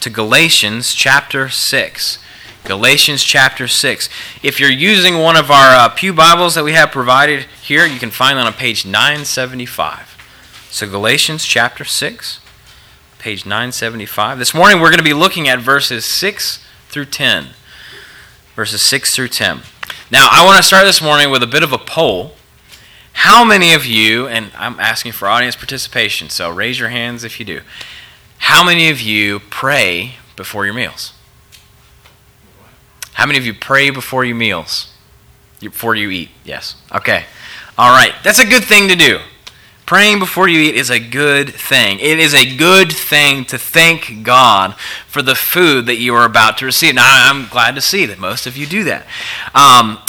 to Galatians chapter 6. Galatians chapter 6. If you're using one of our Pew Bibles that we have provided here, you can find that on page 975. So Galatians chapter 6, page 975. This morning we're going to be looking at verses 6 through 10. Verses 6 through 10. Now I want to start this morning with a bit of a poll. How many of you, and I'm asking for audience participation, so raise your hands if you do. How many of you pray before your meals? How many of you pray before your meals? Before you eat, yes. Okay. All right. That's a good thing to do. Praying before you eat is a good thing. It is a good thing to thank God for the food that you are about to receive. Now, I'm glad to see that most of you do that.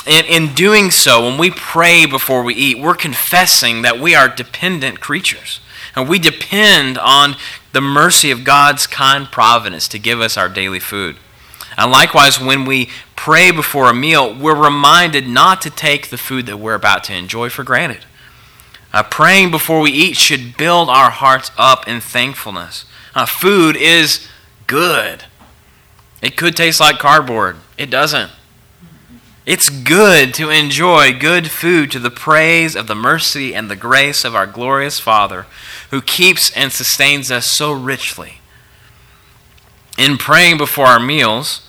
In doing so, when we pray before we eat, we're confessing that we are dependent creatures. And we depend on the mercy of God's kind providence to give us our daily food. And likewise, when we pray before a meal, we're reminded not to take the food that we're about to enjoy for granted. Praying before we eat should build our hearts up in thankfulness. Food is good. It could taste like cardboard. It doesn't. It's good to enjoy good food to the praise of the mercy and the grace of our glorious Father, who keeps and sustains us so richly. In praying before our meals,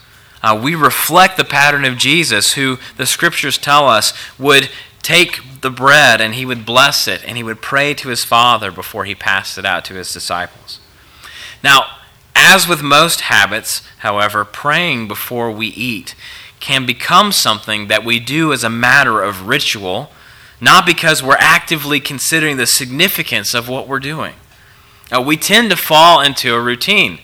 we reflect the pattern of Jesus, who the Scriptures tell us would take the bread and he would bless it and he would pray to his Father before he passed it out to his disciples. Now, as with most habits, however, praying before we eat can become something that we do as a matter of ritual, not because we're actively considering the significance of what we're doing. Now, we tend to fall into a routine.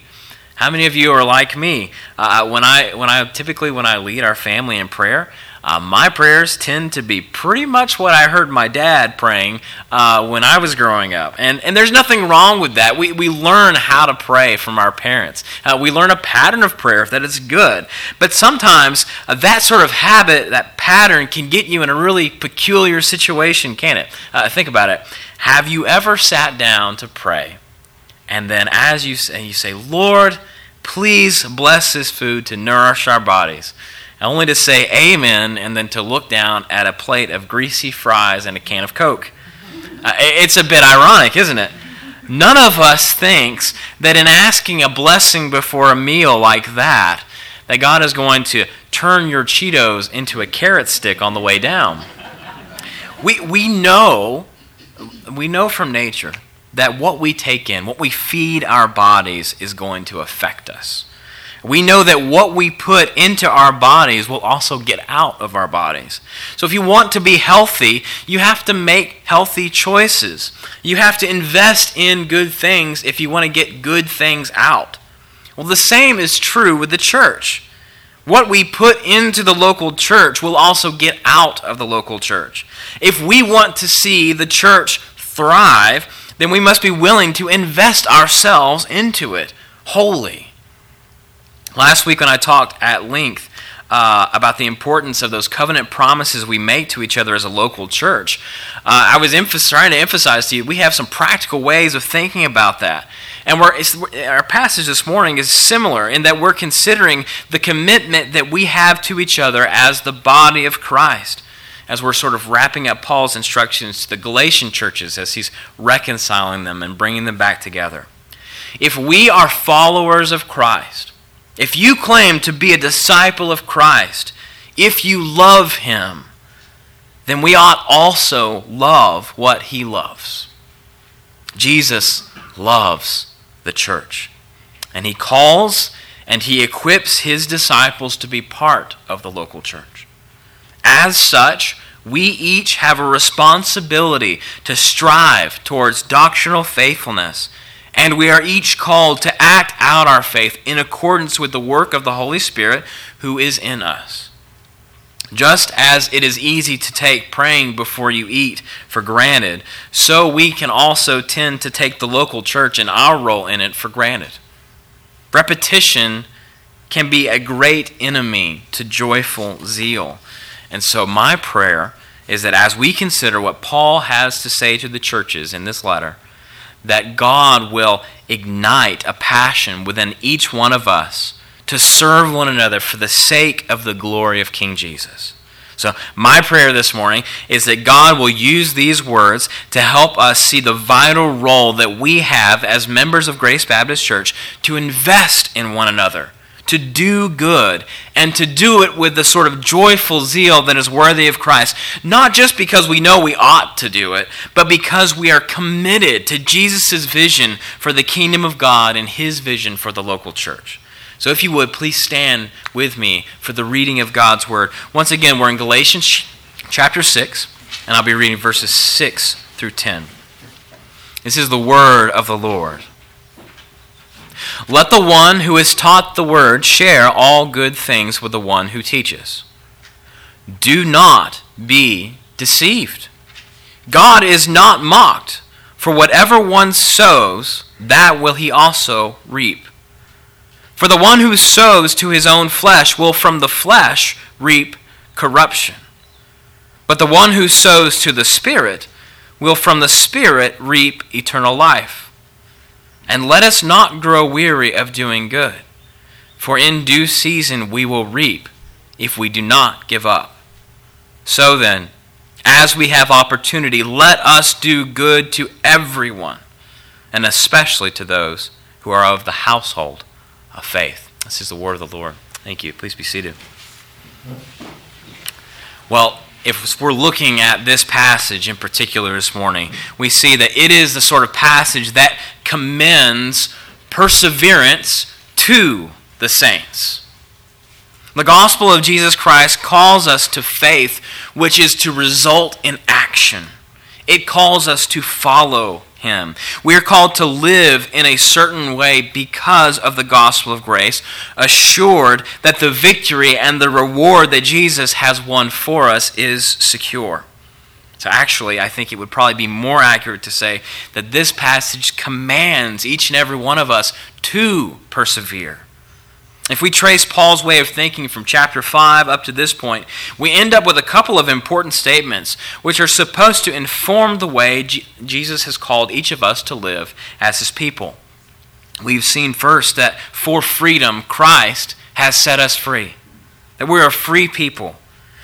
How many of you are like me? When I lead our family in prayer, my prayers tend to be pretty much what I heard my dad praying when I was growing up. And there's nothing wrong with that. We learn how to pray from our parents. We learn a pattern of prayer that is good. But sometimes that sort of habit, that pattern, can get you in a really peculiar situation, can it? Think about it. Have you ever sat down to pray? And then as you say, Lord, please bless this food to nourish our bodies. And only to say amen and then to look down at a plate of greasy fries and a can of Coke. It's a bit ironic, isn't it? None of us thinks that in asking a blessing before a meal like that, that God is going to turn your Cheetos into a carrot stick on the way down. We know from nature that what we take in, what we feed our bodies, is going to affect us. We know that what we put into our bodies will also get out of our bodies. So if you want to be healthy, you have to make healthy choices. You have to invest in good things if you want to get good things out. Well, the same is true with the church. What we put into the local church will also get out of the local church. If we want to see the church thrive, then we must be willing to invest ourselves into it wholly. Last week when I talked at length about the importance of those covenant promises we make to each other as a local church, I was trying to emphasize to you we have some practical ways of thinking about that. And our passage this morning is similar in that we're considering the commitment that we have to each other as the body of Christ, as we're sort of wrapping up Paul's instructions to the Galatian churches as he's reconciling them and bringing them back together. If we are followers of Christ, if you claim to be a disciple of Christ, if you love him, then we ought also love what he loves. Jesus loves the church, and he calls and he equips his disciples to be part of the local church. As such, we each have a responsibility to strive towards doctrinal faithfulness, and we are each called to act out our faith in accordance with the work of the Holy Spirit who is in us. Just as it is easy to take praying before you eat for granted, so we can also tend to take the local church and our role in it for granted. Repetition can be a great enemy to joyful zeal. And so my prayer is that as we consider what Paul has to say to the churches in this letter, that God will ignite a passion within each one of us to serve one another for the sake of the glory of King Jesus. So my prayer this morning is that God will use these words to help us see the vital role that we have as members of Grace Baptist Church to invest in one another, to do good, and to do it with the sort of joyful zeal that is worthy of Christ, not just because we know we ought to do it, but because we are committed to Jesus' vision for the kingdom of God and his vision for the local church. So if you would, please stand with me for the reading of God's Word. Once again, we're in Galatians chapter 6, and I'll be reading verses 6 through 10. This is the Word of the Lord. Let the one who is taught the Word share all good things with the one who teaches. Do not be deceived. God is not mocked, for whatever one sows, that will he also reap. For the one who sows to his own flesh will from the flesh reap corruption. But the one who sows to the Spirit will from the Spirit reap eternal life. And let us not grow weary of doing good, for in due season we will reap if we do not give up. So then, as we have opportunity, let us do good to everyone, and especially to those who are of the household of faith. This is the word of the Lord. Thank you. Please be seated. Well, if we're looking at this passage in particular this morning, we see that it is the sort of passage that commends perseverance to the saints. The gospel of Jesus Christ calls us to faith, which is to result in action. It calls us to follow him. We are called to live in a certain way because of the gospel of grace, assured that the victory and the reward that Jesus has won for us is secure. So actually, I think it would probably be more accurate to say that this passage commands each and every one of us to persevere. If we trace Paul's way of thinking from chapter 5 up to this point, we end up with a couple of important statements which are supposed to inform the way Jesus has called each of us to live as his people. We've seen first that for freedom, Christ has set us free, that we're a free people.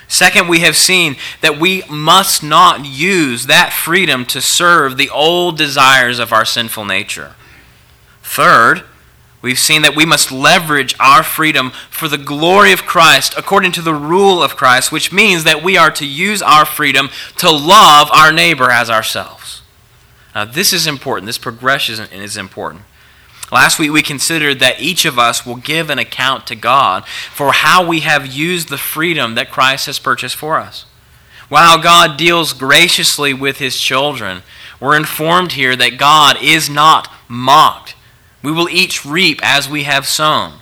Second, we have seen that we must not use that freedom to serve the old desires of our sinful nature. Third, we've seen that we must leverage our freedom for the glory of Christ according to the rule of Christ, which means that we are to use our freedom to love our neighbor as ourselves. Now, this is important. This progression is important. Last week, we considered that each of us will give an account to God for how we have used the freedom that Christ has purchased for us. While God deals graciously with his children, we're informed here that God is not mocked. We will each reap as we have sown.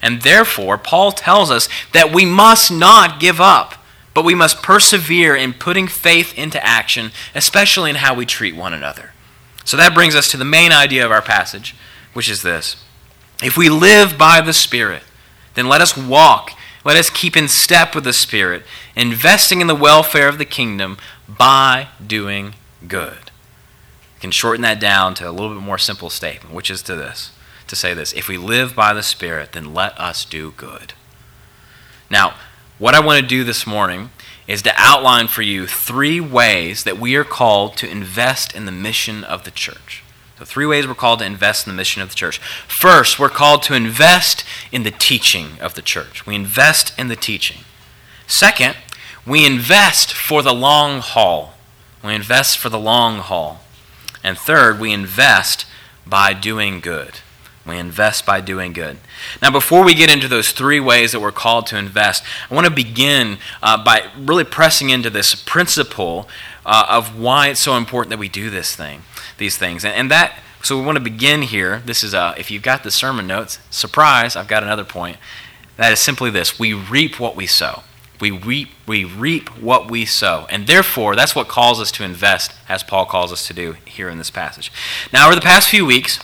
And therefore, Paul tells us that we must not give up, but we must persevere in putting faith into action, especially in how we treat one another. So that brings us to the main idea of our passage, which is this. If we live by the Spirit, then let us walk, let us keep in step with the Spirit, investing in the welfare of the kingdom by doing good. Can shorten that down to a little bit more simple statement, which is to say this, if we live by the Spirit, then let us do good. Now, what I want to do this morning is to outline for you three ways that we are called to invest in the mission of the church. So three ways we're called to invest in the mission of the church. First, we're called to invest in the teaching of the church. We invest in the teaching. Second, we invest for the long haul. We invest for the long haul. And third, we invest by doing good. We invest by doing good. Now, before we get into those three ways that we're called to invest, I want to begin by really pressing into this principle of why it's so important that we do these things. So we want to begin here. This is, if you've got the sermon notes, surprise, I've got another point. That is simply this: we reap what we sow. We reap what we sow. And therefore, that's what calls us to invest, as Paul calls us to do here in this passage. Now, over the past few weeks,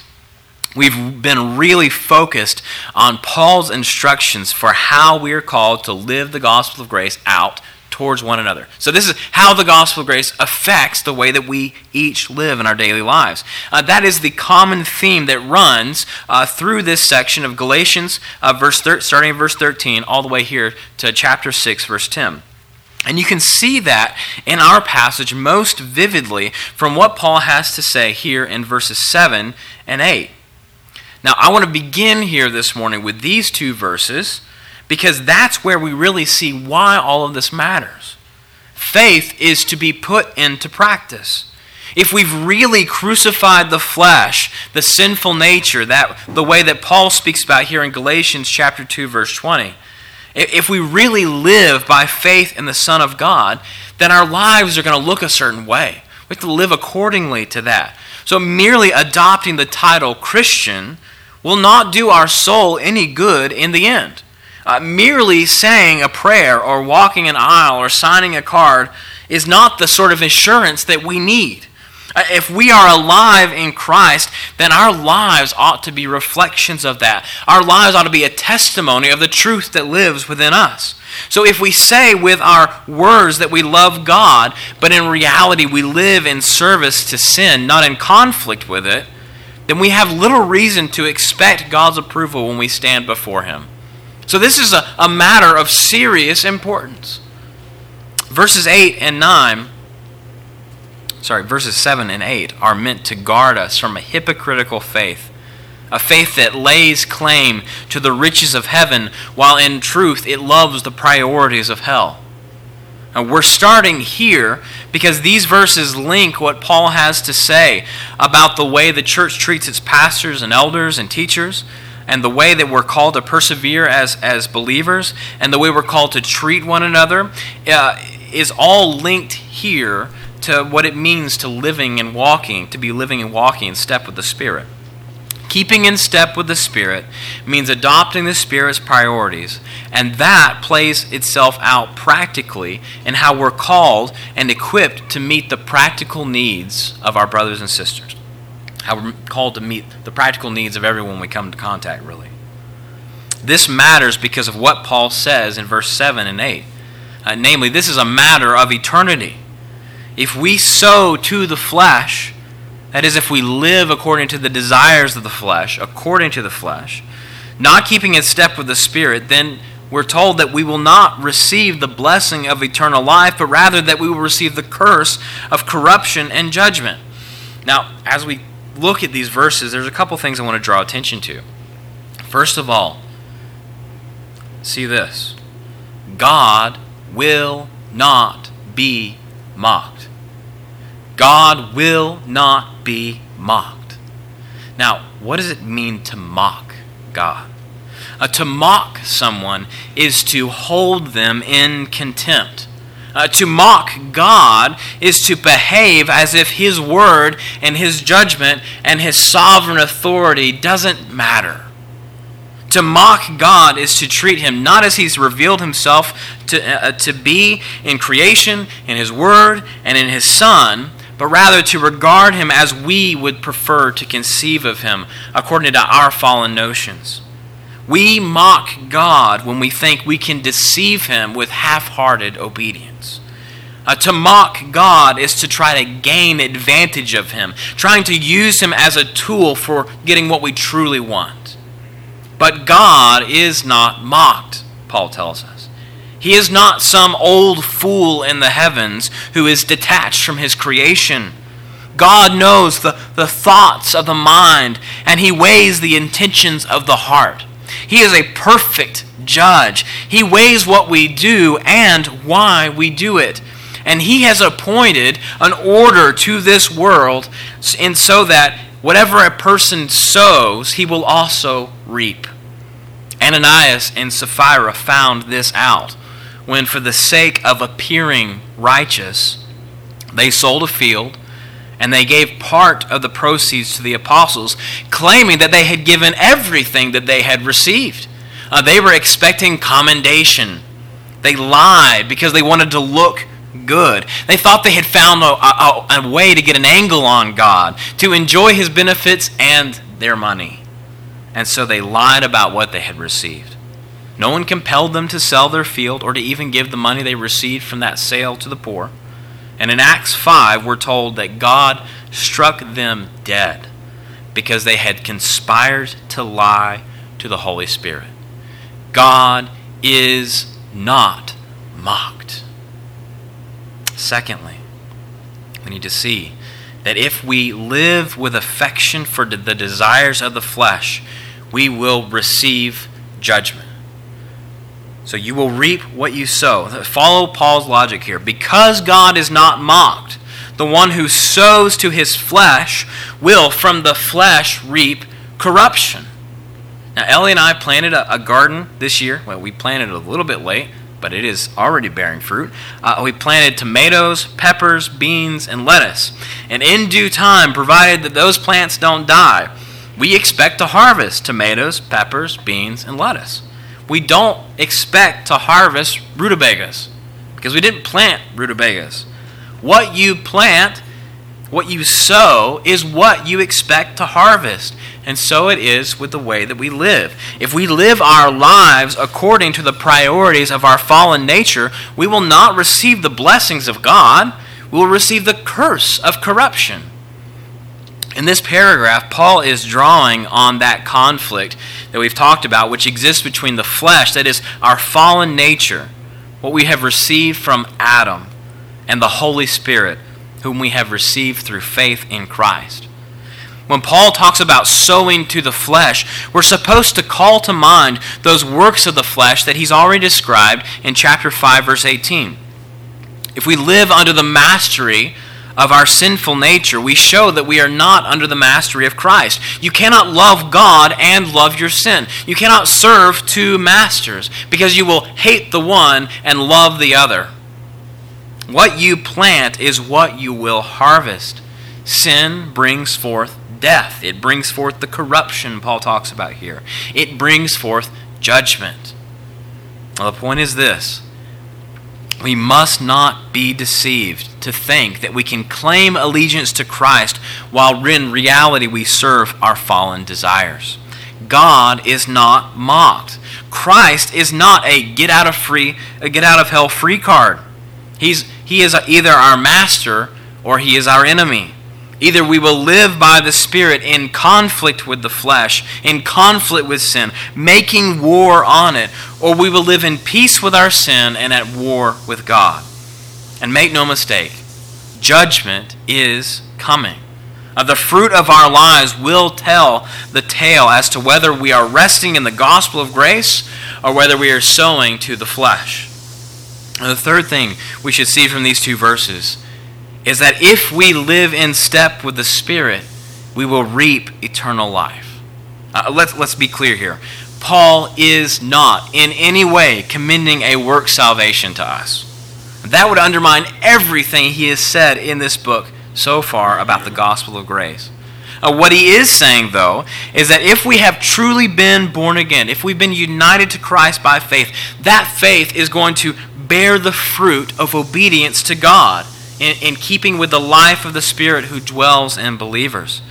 we've been really focused on Paul's instructions for how we are called to live the gospel of grace out towards one another. So this is how the gospel of grace affects the way that we each live in our daily lives. That is the common theme that runs through this section of Galatians, starting in verse 13, all the way here to chapter 6, verse 10. And you can see that in our passage most vividly from what Paul has to say here in verses 7 and 8. Now, I want to begin here this morning with these two verses, because that's where we really see why all of this matters. Faith is to be put into practice. If we've really crucified the flesh, the sinful nature, the way that Paul speaks about here in Galatians chapter 2, verse 20, if we really live by faith in the Son of God, then our lives are going to look a certain way. We have to live accordingly to that. So merely adopting the title Christian will not do our soul any good in the end. Merely saying a prayer or walking an aisle or signing a card is not the sort of assurance that we need. If we are alive in Christ, then our lives ought to be reflections of that. Our lives ought to be a testimony of the truth that lives within us. So if we say with our words that we love God, but in reality we live in service to sin, not in conflict with it, then we have little reason to expect God's approval when we stand before Him. So this is a matter of serious importance. Verses 7 and 8 are meant to guard us from a hypocritical faith, a faith that lays claim to the riches of heaven while in truth it loves the priorities of hell. And we're starting here because these verses link what Paul has to say about the way the church treats its pastors and elders and teachers, and the way that we're called to persevere as believers, and the way we're called to treat one another, is all linked here to what it means to be living and walking in step with the Spirit. Keeping in step with the Spirit means adopting the Spirit's priorities, and that plays itself out practically in how we're called and equipped to meet the practical needs of our brothers and sisters. How we're called to meet the practical needs of everyone we come into contact, really. This matters because of what Paul says in verse 7 and 8. Namely, this is a matter of eternity. If we sow to the flesh, that is, if we live according to the desires of the flesh, not keeping in step with the Spirit, then we're told that we will not receive the blessing of eternal life, but rather that we will receive the curse of corruption and judgment. Now, as we look at these verses, there's a couple things I want to draw attention to. First of all, see this. God will not be mocked. God will not be mocked. Now, what does it mean to mock God? To mock someone is to hold them in contempt. To mock God is to behave as if His word and His judgment and His sovereign authority doesn't matter. To mock God is to treat Him not as He's revealed Himself to be in creation, in His word, and in His Son, but rather to regard Him as we would prefer to conceive of Him according to our fallen notions. We mock God when we think we can deceive Him with half-hearted obedience. To mock God is to try to gain advantage of Him, trying to use Him as a tool for getting what we truly want. But God is not mocked, Paul tells us. He is not some old fool in the heavens who is detached from His creation. God knows the thoughts of the mind, and He weighs the intentions of the heart. He is a perfect judge. He weighs what we do and why we do it. And He has appointed an order to this world, and so that whatever a person sows, he will also reap. Ananias and Sapphira found this out when, for the sake of appearing righteous, they sold a field and they gave part of the proceeds to the apostles, claiming that they had given everything that they had received. They were expecting commendation. They lied because they wanted to look good. They thought they had found a way to get an angle on God, to enjoy His benefits and their money. And so they lied about what they had received. No one compelled them to sell their field or to even give the money they received from that sale to the poor. And in Acts 5, we're told that God struck them dead because they had conspired to lie to the Holy Spirit. God is not mocked. Secondly, we need to see that if we live with affection for the desires of the flesh, we will receive judgment. So you will reap what you sow. Follow Paul's logic here. Because God is not mocked, the one who sows to his flesh will from the flesh reap corruption. Now, Ellie and I planted a garden this year. Well, we planted a little bit late, but it is already bearing fruit. We planted tomatoes, peppers, beans, and lettuce. And in due time, provided that those plants don't die, we expect to harvest tomatoes, peppers, beans, and lettuce. We don't expect to harvest rutabagas because we didn't plant rutabagas. What you plant, what you sow, is what you expect to harvest. And so it is with the way that we live. If we live our lives according to the priorities of our fallen nature, we will not receive the blessings of God. We will receive the curse of corruption. In this paragraph, Paul is drawing on that conflict that we've talked about, which exists between the flesh, that is our fallen nature, what we have received from Adam, and the Holy Spirit, whom we have received through faith in Christ. When Paul talks about sowing to the flesh, we're supposed to call to mind those works of the flesh that he's already described in chapter 5, verse 18. If we live under the mastery of our sinful nature, we show that we are not under the mastery of Christ. You cannot love God and love your sin. You cannot serve two masters because you will hate the one and love the other. What you plant is what you will harvest. Sin brings forth death. It brings forth the corruption Paul talks about here. It brings forth judgment. Well, the point is this. We must not be deceived to think that we can claim allegiance to Christ while in reality we serve our fallen desires. God is not mocked. Christ is not a get out of hell free card. He is either our master or he is our enemy. Either we will live by the Spirit in conflict with the flesh, in conflict with sin, making war on it, or we will live in peace with our sin and at war with God. And make no mistake, judgment is coming. The fruit of our lives will tell the tale as to whether we are resting in the gospel of grace or whether we are sowing to the flesh. And the third thing we should see from these two verses is that if we live in step with the Spirit, we will reap eternal life. Let's be clear here. Paul is not in any way commending a work salvation to us. That would undermine everything he has said in this book so far about the gospel of grace. What he is saying, though, is that if we have truly been born again, if we've been united to Christ by faith, that faith is going to bear the fruit of obedience to God, in keeping with the life of the Spirit who dwells in believers.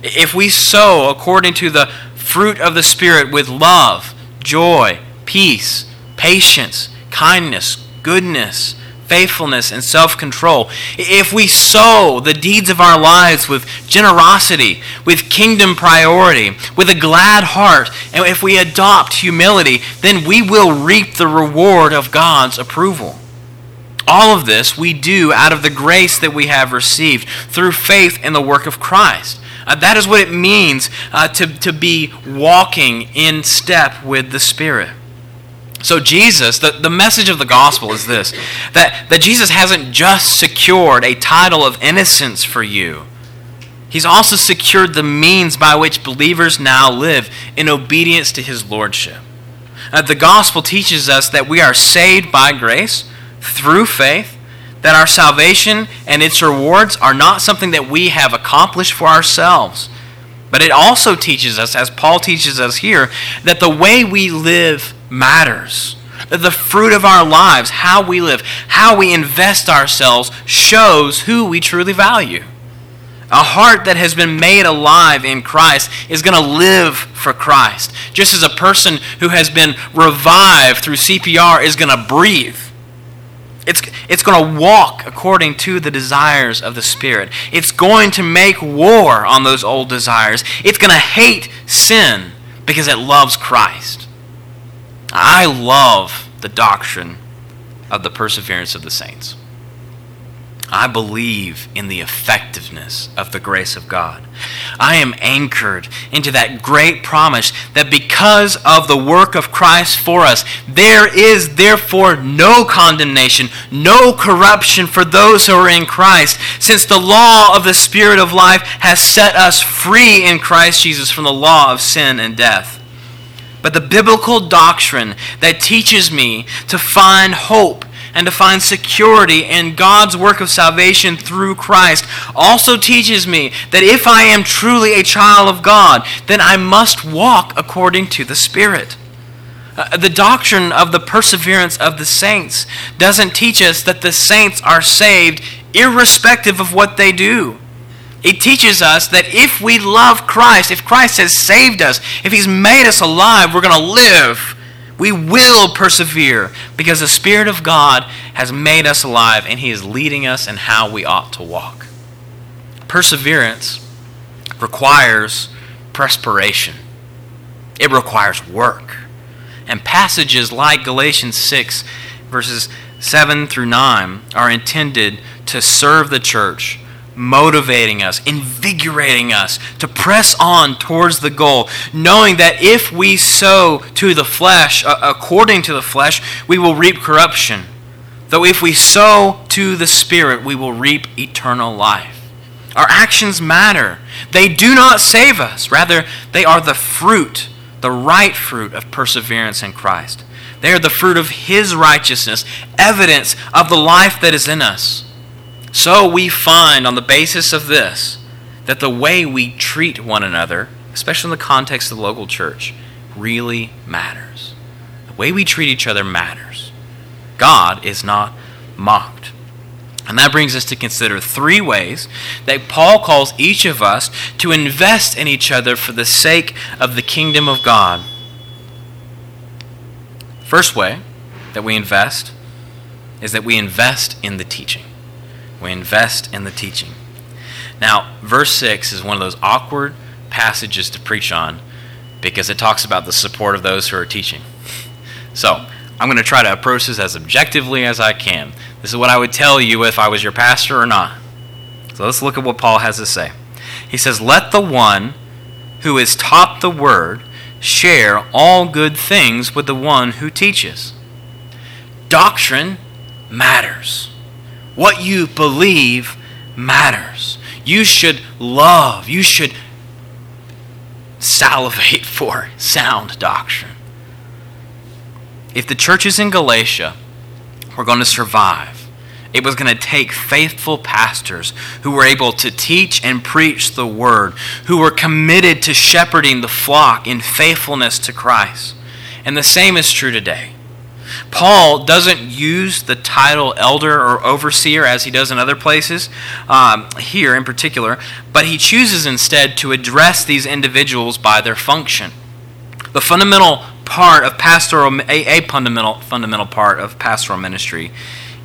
If we sow according to the fruit of the Spirit with love, joy, peace, patience, kindness, goodness, faithfulness, and self-control, if we sow the deeds of our lives with generosity, with kingdom priority, with a glad heart, and if we adopt humility, then we will reap the reward of God's approval. All of this we do out of the grace that we have received through faith in the work of Christ. That is what it means to be walking in step with the Spirit. So Jesus, the message of the gospel is this, that Jesus hasn't just secured a title of innocence for you. He's also secured the means by which believers now live in obedience to his lordship. The gospel teaches us that we are saved by grace through faith, that our salvation and its rewards are not something that we have accomplished for ourselves. But it also teaches us, as Paul teaches us here, that the way we live matters. That the fruit of our lives, how we live, how we invest ourselves, shows who we truly value. A heart that has been made alive in Christ is going to live for Christ. Just as a person who has been revived through CPR is going to breathe. It's going to walk according to the desires of the Spirit. It's going to make war on those old desires. It's going to hate sin because it loves Christ. I love the doctrine of the perseverance of the saints. I believe in the effectiveness of the grace of God. I am anchored into that great promise that because of the work of Christ for us, there is therefore no condemnation, no corruption for those who are in Christ, since the law of the Spirit of life has set us free in Christ Jesus from the law of sin and death. But the biblical doctrine that teaches me to find hope and to find security in God's work of salvation through Christ also teaches me that if I am truly a child of God, then I must walk according to the Spirit. The doctrine of the perseverance of the saints doesn't teach us that the saints are saved irrespective of what they do. It teaches us that if we love Christ, if Christ has saved us, if He's made us alive, we're going to live. We will persevere because the Spirit of God has made us alive and He is leading us in how we ought to walk. Perseverance requires perspiration. It requires work. And passages like Galatians 6, verses 7 through 9 are intended to serve the church, motivating us, invigorating us to press on towards the goal, knowing that if we sow to the flesh, according to the flesh, we will reap corruption. Though if we sow to the Spirit, we will reap eternal life. Our actions matter. They do not save us. Rather, they are the fruit, the right fruit of perseverance in Christ. They are the fruit of His righteousness, evidence of the life that is in us. So we find on the basis of this that the way we treat one another, especially in the context of the local church, really matters. The way we treat each other matters. God is not mocked. And that brings us to consider three ways that Paul calls each of us to invest in each other for the sake of the kingdom of God. First way that we invest is that we invest in the teaching. We invest in the teaching. Now, verse 6 is one of those awkward passages to preach on because it talks about the support of those who are teaching. So, I'm going to try to approach this as objectively as I can. This is what I would tell you if I was your pastor or not. So let's look at what Paul has to say. He says, "Let the one who is taught the word share all good things with the one who teaches." Doctrine matters. What you believe matters. You should love, you should salivate for sound doctrine. If the churches in Galatia were going to survive, it was going to take faithful pastors who were able to teach and preach the word, who were committed to shepherding the flock in faithfulness to Christ. And the same is true today. Paul doesn't use the title elder or overseer as he does in other places, here in particular, but he chooses instead to address these individuals by their function. The fundamental part of a fundamental part of pastoral ministry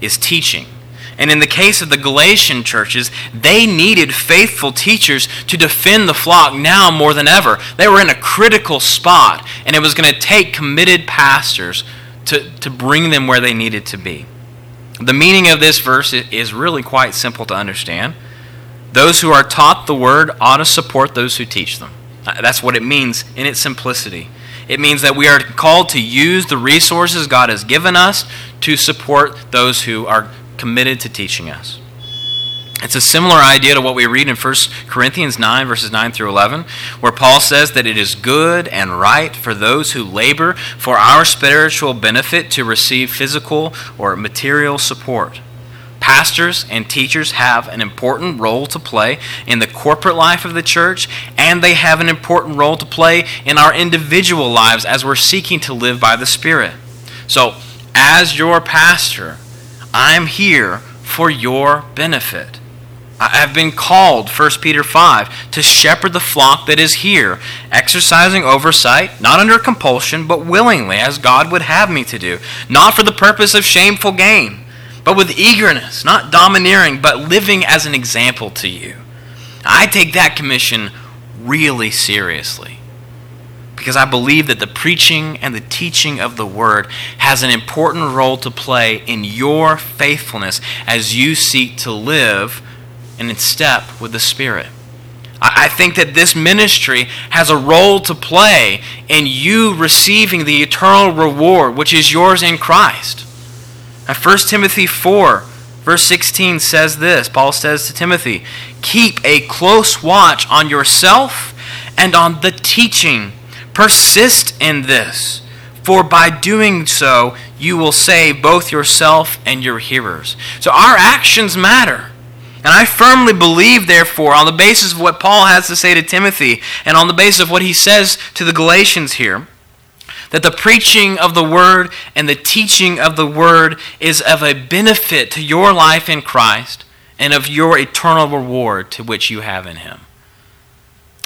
is teaching. And in the case of the Galatian churches, they needed faithful teachers to defend the flock now more than ever. They were in a critical spot, and it was going to take committed pastors to bring them where they needed to be. The meaning of this verse is really quite simple to understand. Those who are taught the word ought to support those who teach them. That's what it means in its simplicity. It means that we are called to use the resources God has given us to support those who are committed to teaching us. It's a similar idea to what we read in 1 Corinthians 9, verses 9 through 11, where Paul says that it is good and right for those who labor for our spiritual benefit to receive physical or material support. Pastors and teachers have an important role to play in the corporate life of the church, and they have an important role to play in our individual lives as we're seeking to live by the Spirit. So, as your pastor, I'm here for your benefit. I have been called, 1 Peter 5, to shepherd the flock that is here, exercising oversight, not under compulsion, but willingly, as God would have me to do, not for the purpose of shameful gain, but with eagerness, not domineering, but living as an example to you. I take that commission really seriously because I believe that the preaching and the teaching of the Word has an important role to play in your faithfulness as you seek to live and in step with the Spirit. I think that this ministry has a role to play in you receiving the eternal reward which is yours in Christ. Now, 1 Timothy 4, verse 16 says this. Paul says to Timothy, "Keep a close watch on yourself and on the teaching. Persist in this, for by doing so you will save both yourself and your hearers." So our actions matter. And I firmly believe, therefore, on the basis of what Paul has to say to Timothy and on the basis of what he says to the Galatians here, that the preaching of the Word and the teaching of the Word is of a benefit to your life in Christ and of your eternal reward to which you have in Him.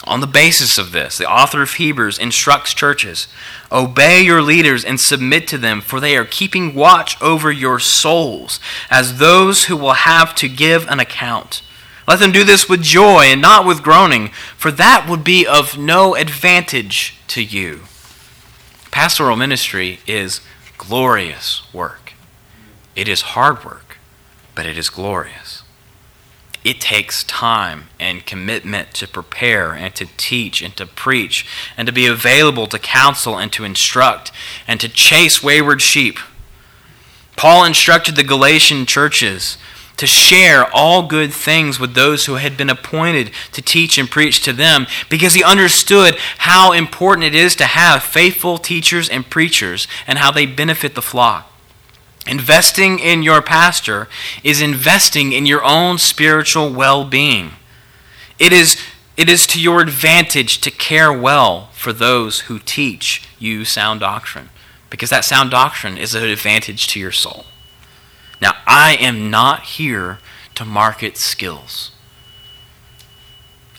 On the basis of this, the author of Hebrews instructs churches, "Obey your leaders and submit to them, for they are keeping watch over your souls as those who will have to give an account. Let them do this with joy and not with groaning, for that would be of no advantage to you." Pastoral ministry is glorious work. It is hard work, but it is glorious. It takes time and commitment to prepare and to teach and to preach and to be available to counsel and to instruct and to chase wayward sheep. Paul instructed the Galatian churches to share all good things with those who had been appointed to teach and preach to them because he understood how important it is to have faithful teachers and preachers and how they benefit the flock. Investing in your pastor is investing in your own spiritual well-being. It is to your advantage to care well for those who teach you sound doctrine, because that sound doctrine is an advantage to your soul. Now, I am not here to market skills.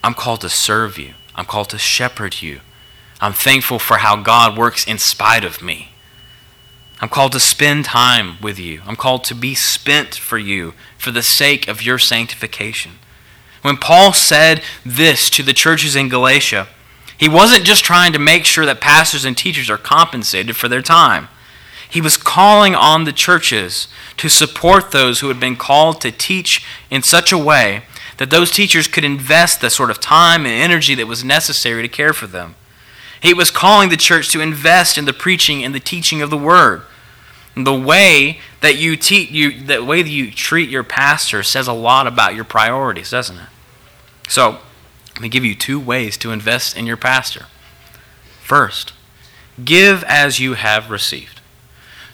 I'm called to serve you. I'm called to shepherd you. I'm thankful for how God works in spite of me. I'm called to spend time with you. I'm called to be spent for you for the sake of your sanctification. When Paul said this to the churches in Galatia, he wasn't just trying to make sure that pastors and teachers are compensated for their time. He was calling on the churches to support those who had been called to teach in such a way that those teachers could invest the sort of time and energy that was necessary to care for them. He was calling the church to invest in the preaching and the teaching of the Word. The way that you treat your pastor says a lot about your priorities, doesn't it? So, let me give you two ways to invest in your pastor. First, give as you have received.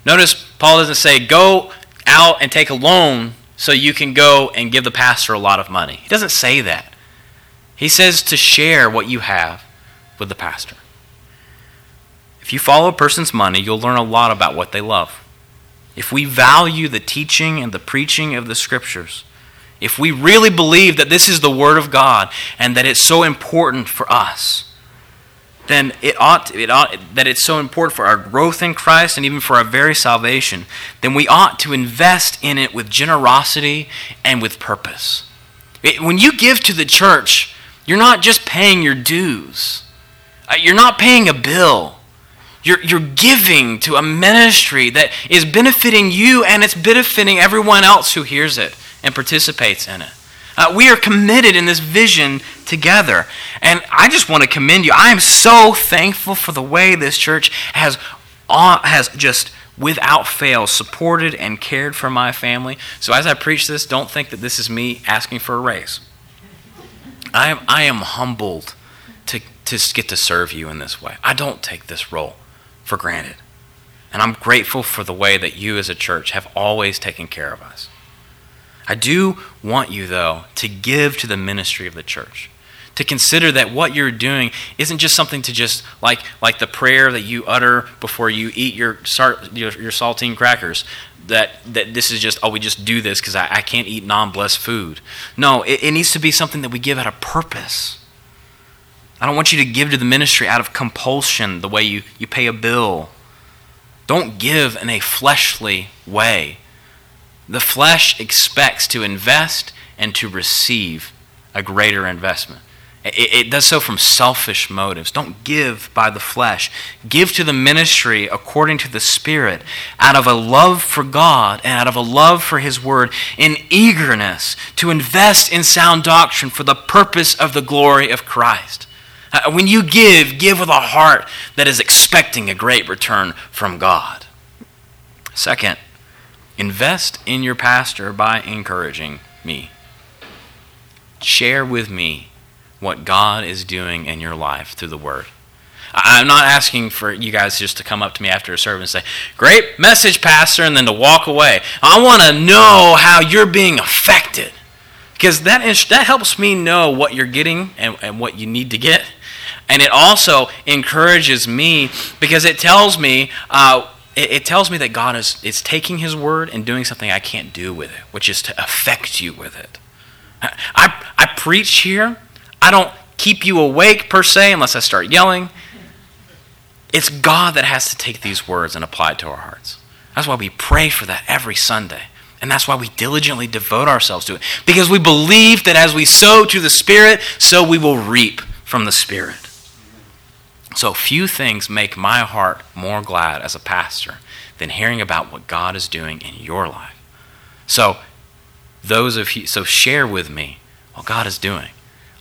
Notice Paul doesn't say, go out and take a loan so you can go and give the pastor a lot of money. He doesn't say that. He says to share what you have with the pastor. If you follow a person's money, you'll learn a lot about what they love. If we value the teaching and the preaching of the Scriptures, if we really believe that this is the Word of God and that it's so important for us, then that it's so important for our growth in Christ and even for our very salvation, then we ought to invest in it with generosity and with purpose. When you give to the church, you're not just paying your dues. You're not paying a bill. You're giving to a ministry that is benefiting you and it's benefiting everyone else who hears it and participates in it. We are committed in this vision together. And I just want to commend you. I am so thankful for the way this church has just without fail supported and cared for my family. So as I preach this, don't think that this is me asking for a raise. I am humbled to get to serve you in this way. I don't take this role for granted. And I'm grateful for the way that you as a church have always taken care of us. I do want you, though, to give to the ministry of the church, to consider that what you're doing isn't just something to just, like the prayer that you utter before you eat your saltine crackers. that this is just, oh, we just do this because I can't eat non-blessed food. No, it needs to be something that we give out of purpose. I don't want you to give to the ministry out of compulsion, the way you pay a bill. Don't give in a fleshly way. The flesh expects to invest and to receive a greater investment. It does so from selfish motives. Don't give by the flesh. Give to the ministry according to the Spirit, out of a love for God and out of a love for His Word, in eagerness to invest in sound doctrine for the purpose of the glory of Christ. When you give with a heart that is expecting a great return from God. Second, invest in your pastor by encouraging me. Share with me what God is doing in your life through the Word. I'm not asking for you guys just to come up to me after a service and say, "Great message, Pastor," and then to walk away. I want to know how you're being affected, because that helps me know what you're getting and what you need to get. And it also encourages me, because it tells me that God is taking His Word and doing something I can't do with it, which is to affect you with it. I preach here. I don't keep you awake, per se, unless I start yelling. It's God that has to take these words and apply it to our hearts. That's why we pray for that every Sunday. And that's why we diligently devote ourselves to it. Because we believe that as we sow to the Spirit, so we will reap from the Spirit. So few things make my heart more glad as a pastor than hearing about what God is doing in your life. So share with me what God is doing.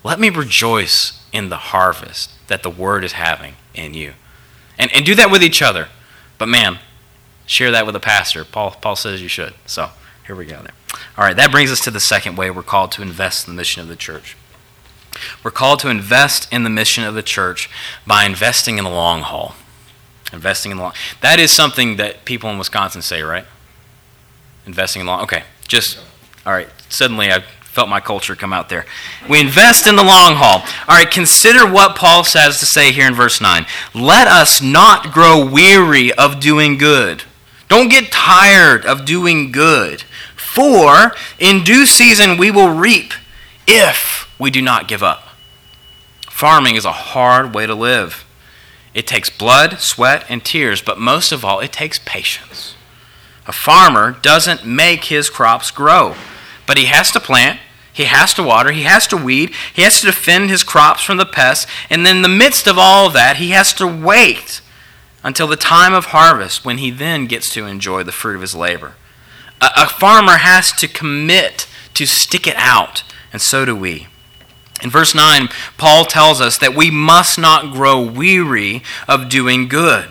Let me rejoice in the harvest that the Word is having in you. And do that with each other. But man, share that with a pastor. Paul says you should. So here we go. All right, that brings us to the second way we're called to invest in the mission of the church. We're called to invest in the mission of the church by investing in the long haul. That is something that people in Wisconsin say, right? Investing in long. Okay, just, all right, suddenly I felt my culture come out there. We invest in the long haul. All right, consider what Paul says to say here in verse 9. Let us not grow weary of doing good. Don't get tired of doing good. For in due season we will reap if we do not give up. Farming is a hard way to live. It takes blood, sweat, and tears, but most of all, it takes patience. A farmer doesn't make his crops grow, but he has to plant. He has to water, he has to weed, he has to defend his crops from the pests, and in the midst of all of that, he has to wait until the time of harvest, when he then gets to enjoy the fruit of his labor. A farmer has to commit to stick it out, and so do we. In verse 9, Paul tells us that we must not grow weary of doing good.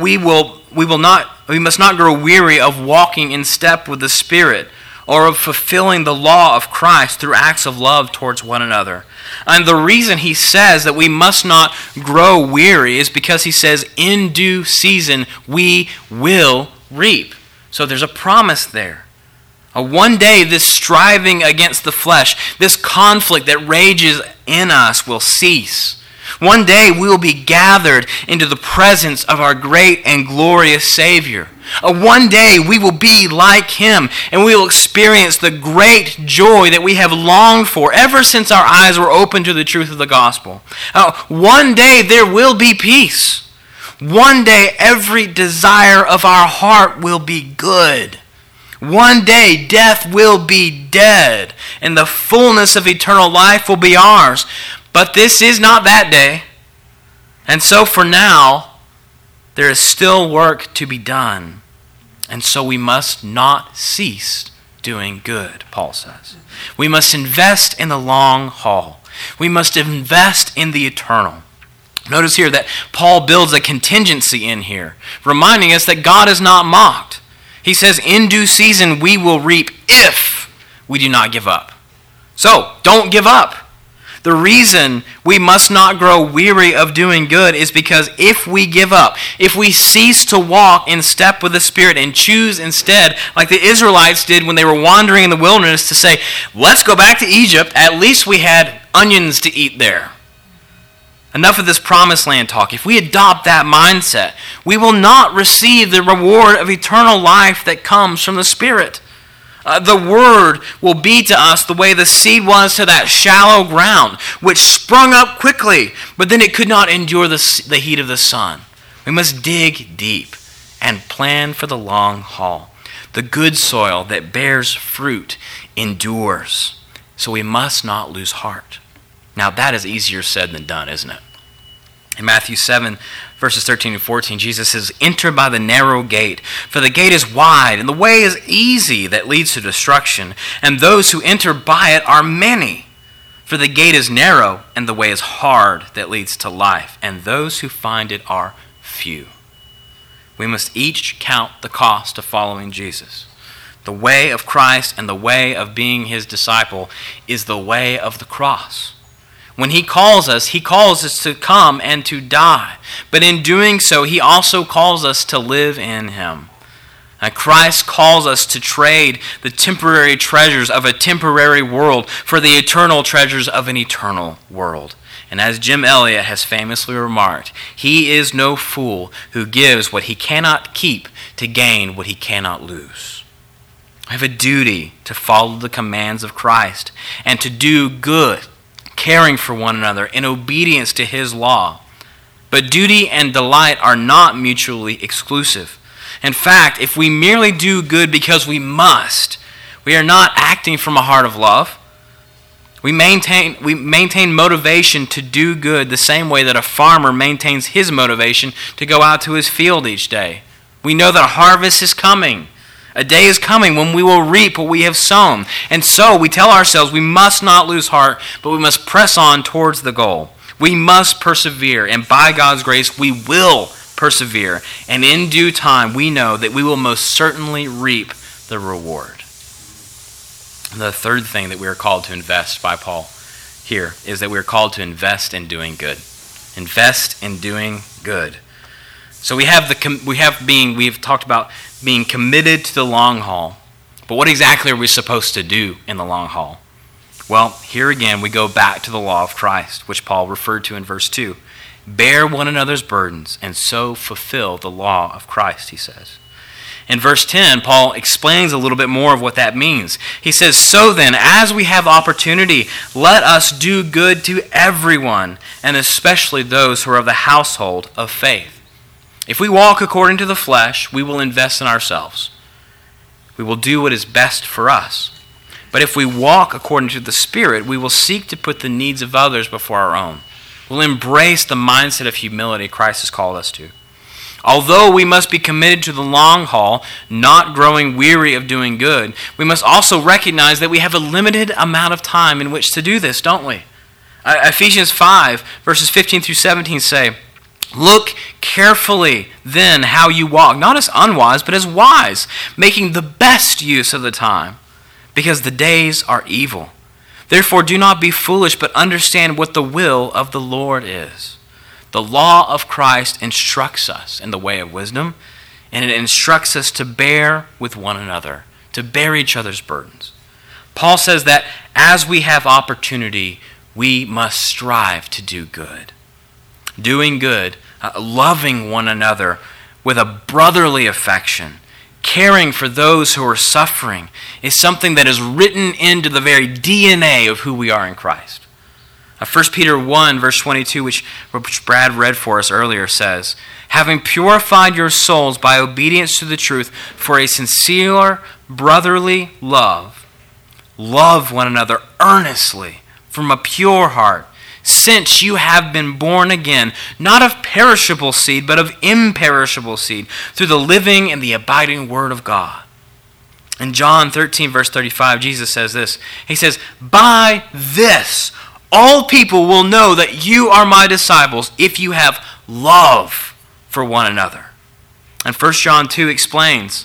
We must not grow weary of walking in step with the Spirit, or of fulfilling the law of Christ through acts of love towards one another. And the reason he says that we must not grow weary is because he says, in due season we will reap. So there's a promise there. One day this striving against the flesh, this conflict that rages in us, will cease. One day we will be gathered into the presence of our great and glorious Savior. One day we will be like Him, and we will experience the great joy that we have longed for ever since our eyes were open to the truth of the gospel. One day there will be peace. One day every desire of our heart will be good. One day death will be dead, and the fullness of eternal life will be ours. But this is not that day. And so for now, there is still work to be done. And so we must not cease doing good, Paul says. We must invest in the long haul. We must invest in the eternal. Notice here that Paul builds a contingency in here, reminding us that God is not mocked. He says, in due season we will reap if we do not give up. So, don't give up. The reason we must not grow weary of doing good is because if we give up, if we cease to walk in step with the Spirit and choose instead, like the Israelites did when they were wandering in the wilderness, to say, let's go back to Egypt, at least we had onions to eat there. Enough of this promised land talk. If we adopt that mindset, we will not receive the reward of eternal life that comes from the Spirit. The word will be to us the way the seed was to that shallow ground, which sprung up quickly, but then it could not endure the heat of the sun. We must dig deep and plan for the long haul. The good soil that bears fruit endures, so we must not lose heart. Now that is easier said than done, isn't it? In Matthew 7, verses 13 and 14, Jesus says, "Enter by the narrow gate, for the gate is wide, and the way is easy that leads to destruction, and those who enter by it are many. For the gate is narrow, and the way is hard that leads to life, and those who find it are few." We must each count the cost of following Jesus. The way of Christ and the way of being his disciple is the way of the cross. When he calls us to come and to die. But in doing so, he also calls us to live in him. And Christ calls us to trade the temporary treasures of a temporary world for the eternal treasures of an eternal world. And as Jim Elliott has famously remarked, he is no fool who gives what he cannot keep to gain what he cannot lose. I have a duty to follow the commands of Christ and to do good, caring for one another in obedience to his law. But duty and delight are not mutually exclusive. In fact, if we merely do good because we must, we are not acting from a heart of love. We maintain motivation to do good the same way that a farmer maintains his motivation to go out to his field each day. We know that a harvest is coming. A day is coming when we will reap what we have sown. And so we tell ourselves we must not lose heart, but we must press on towards the goal. We must persevere, and by God's grace, we will persevere. And in due time, we know that we will most certainly reap the reward. The third thing that we are called to invest by Paul here is that we are called to invest in doing good. Invest in doing good. So we've talked about being committed to the long haul. But what exactly are we supposed to do in the long haul? Well, here again we go back to the law of Christ, which Paul referred to in verse 2. Bear one another's burdens and so fulfill the law of Christ, he says. In verse 10, Paul explains a little bit more of what that means. He says, "So then, as we have opportunity, let us do good to everyone, and especially those who are of the household of faith." If we walk according to the flesh, we will invest in ourselves. We will do what is best for us. But if we walk according to the Spirit, we will seek to put the needs of others before our own. We'll embrace the mindset of humility Christ has called us to. Although we must be committed to the long haul, not growing weary of doing good, we must also recognize that we have a limited amount of time in which to do this, don't we? Ephesians 5, verses 15 through 17 say, "Look carefully then how you walk, not as unwise, but as wise, making the best use of the time, because the days are evil. Therefore do not be foolish, but understand what the will of the Lord is." The law of Christ instructs us in the way of wisdom, and it instructs us to bear with one another, to bear each other's burdens. Paul says that as we have opportunity, we must strive to do good. Doing good, loving one another with a brotherly affection, caring for those who are suffering, is something that is written into the very DNA of who we are in Christ. 1 Peter 1, verse 22, which Brad read for us earlier, says, "Having purified your souls by obedience to the truth for a sincere brotherly love, love one another earnestly from a pure heart, since you have been born again, not of perishable seed, but of imperishable seed, through the living and the abiding word of God." In John 13, verse 35, Jesus says this. He says, "By this, all people will know that you are my disciples, if you have love for one another." And 1 John 2 explains,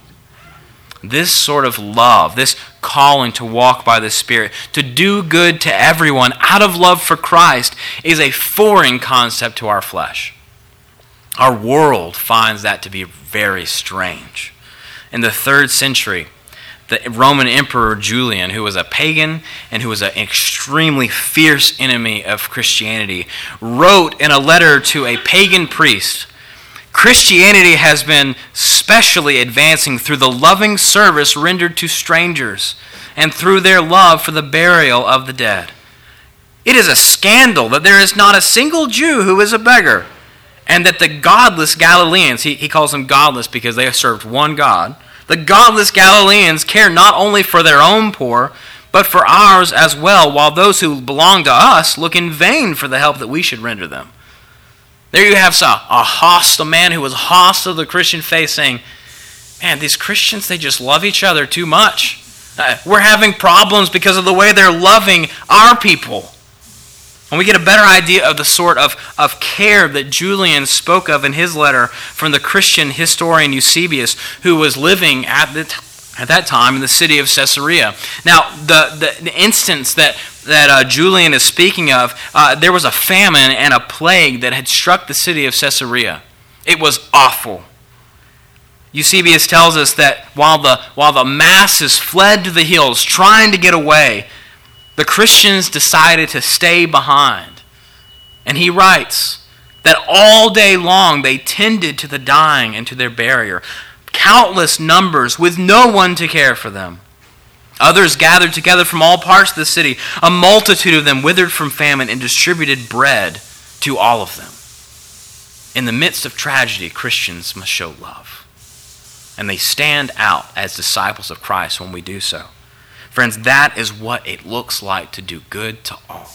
This sort of love, this calling to walk by the Spirit, to do good to everyone out of love for Christ, is a foreign concept to our flesh. Our world finds that to be very strange. In the 3rd century, the Roman Emperor Julian, who was a pagan and who was an extremely fierce enemy of Christianity, wrote in a letter to a pagan priest, "Christianity has been specially advancing through the loving service rendered to strangers and through their love for the burial of the dead. It is a scandal that there is not a single Jew who is a beggar, and that the godless Galileans," he calls them godless because they have served one God, "the godless Galileans care not only for their own poor, but for ours as well, while those who belong to us look in vain for the help that we should render them." There you have a hostile man who was hostile to the Christian faith saying, "Man, these Christians, they just love each other too much. We're having problems because of the way they're loving our people." And we get a better idea of the sort of care that Julian spoke of in his letter from the Christian historian Eusebius, who was living at that time in the city of Caesarea. Now, the instance that Julian is speaking of, there was a famine and a plague that had struck the city of Caesarea. It was awful. Eusebius tells us that while the masses fled to the hills trying to get away, the Christians decided to stay behind. And he writes that all day long they tended to the dying and to their burial, countless numbers with no one to care for them. Others gathered together from all parts of the city. A multitude of them withered from famine and distributed bread to all of them. In the midst of tragedy, Christians must show love. And they stand out as disciples of Christ when we do so. Friends, that is what it looks like to do good to all.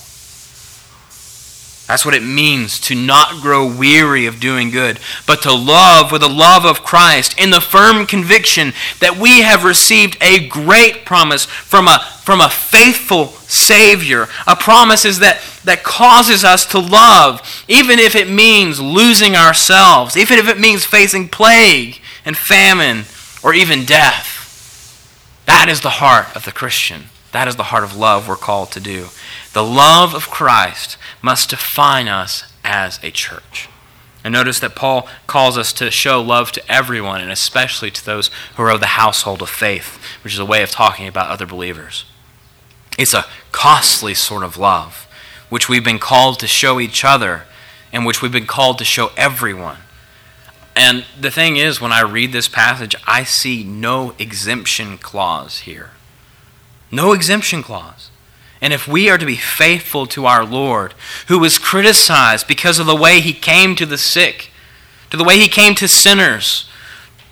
That's what it means to not grow weary of doing good, but to love with the love of Christ in the firm conviction that we have received a great promise from a faithful Savior. A promise is that causes us to love, even if it means losing ourselves, even if it means facing plague and famine or even death. That is the heart of the Christian. That is the heart of love we're called to do. The love of Christ must define us as a church. And notice that Paul calls us to show love to everyone, and especially to those who are of the household of faith, which is a way of talking about other believers. It's a costly sort of love, which we've been called to show each other, and which we've been called to show everyone. And the thing is, when I read this passage, I see no exemption clause here. No exemption clause. And if we are to be faithful to our Lord, who was criticized because of the way he came to the sick, to the way he came to sinners,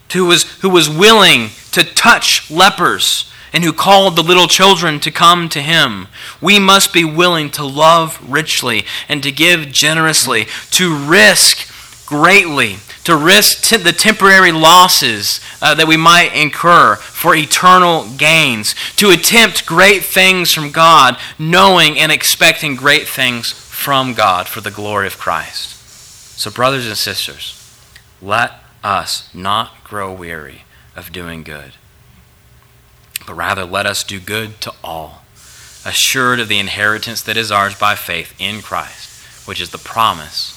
to who was willing to touch lepers, and who called the little children to come to him, we must be willing to love richly and to give generously, to risk greatly, to risk the temporary losses that we might incur for eternal gains, to attempt great things from God, knowing and expecting great things from God for the glory of Christ. So, brothers and sisters, let us not grow weary of doing good, but rather let us do good to all, assured of the inheritance that is ours by faith in Christ, which is the promise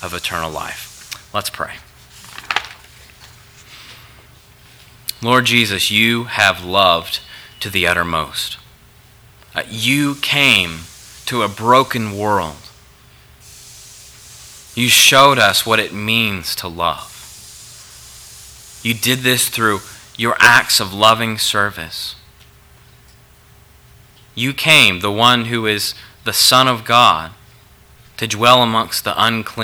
of eternal life. Let's pray. Lord Jesus, you have loved to the uttermost. You came to a broken world. You showed us what it means to love. You did this through your acts of loving service. You came, the one who is the Son of God, to dwell amongst the unclean.